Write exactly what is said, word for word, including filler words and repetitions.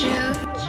you.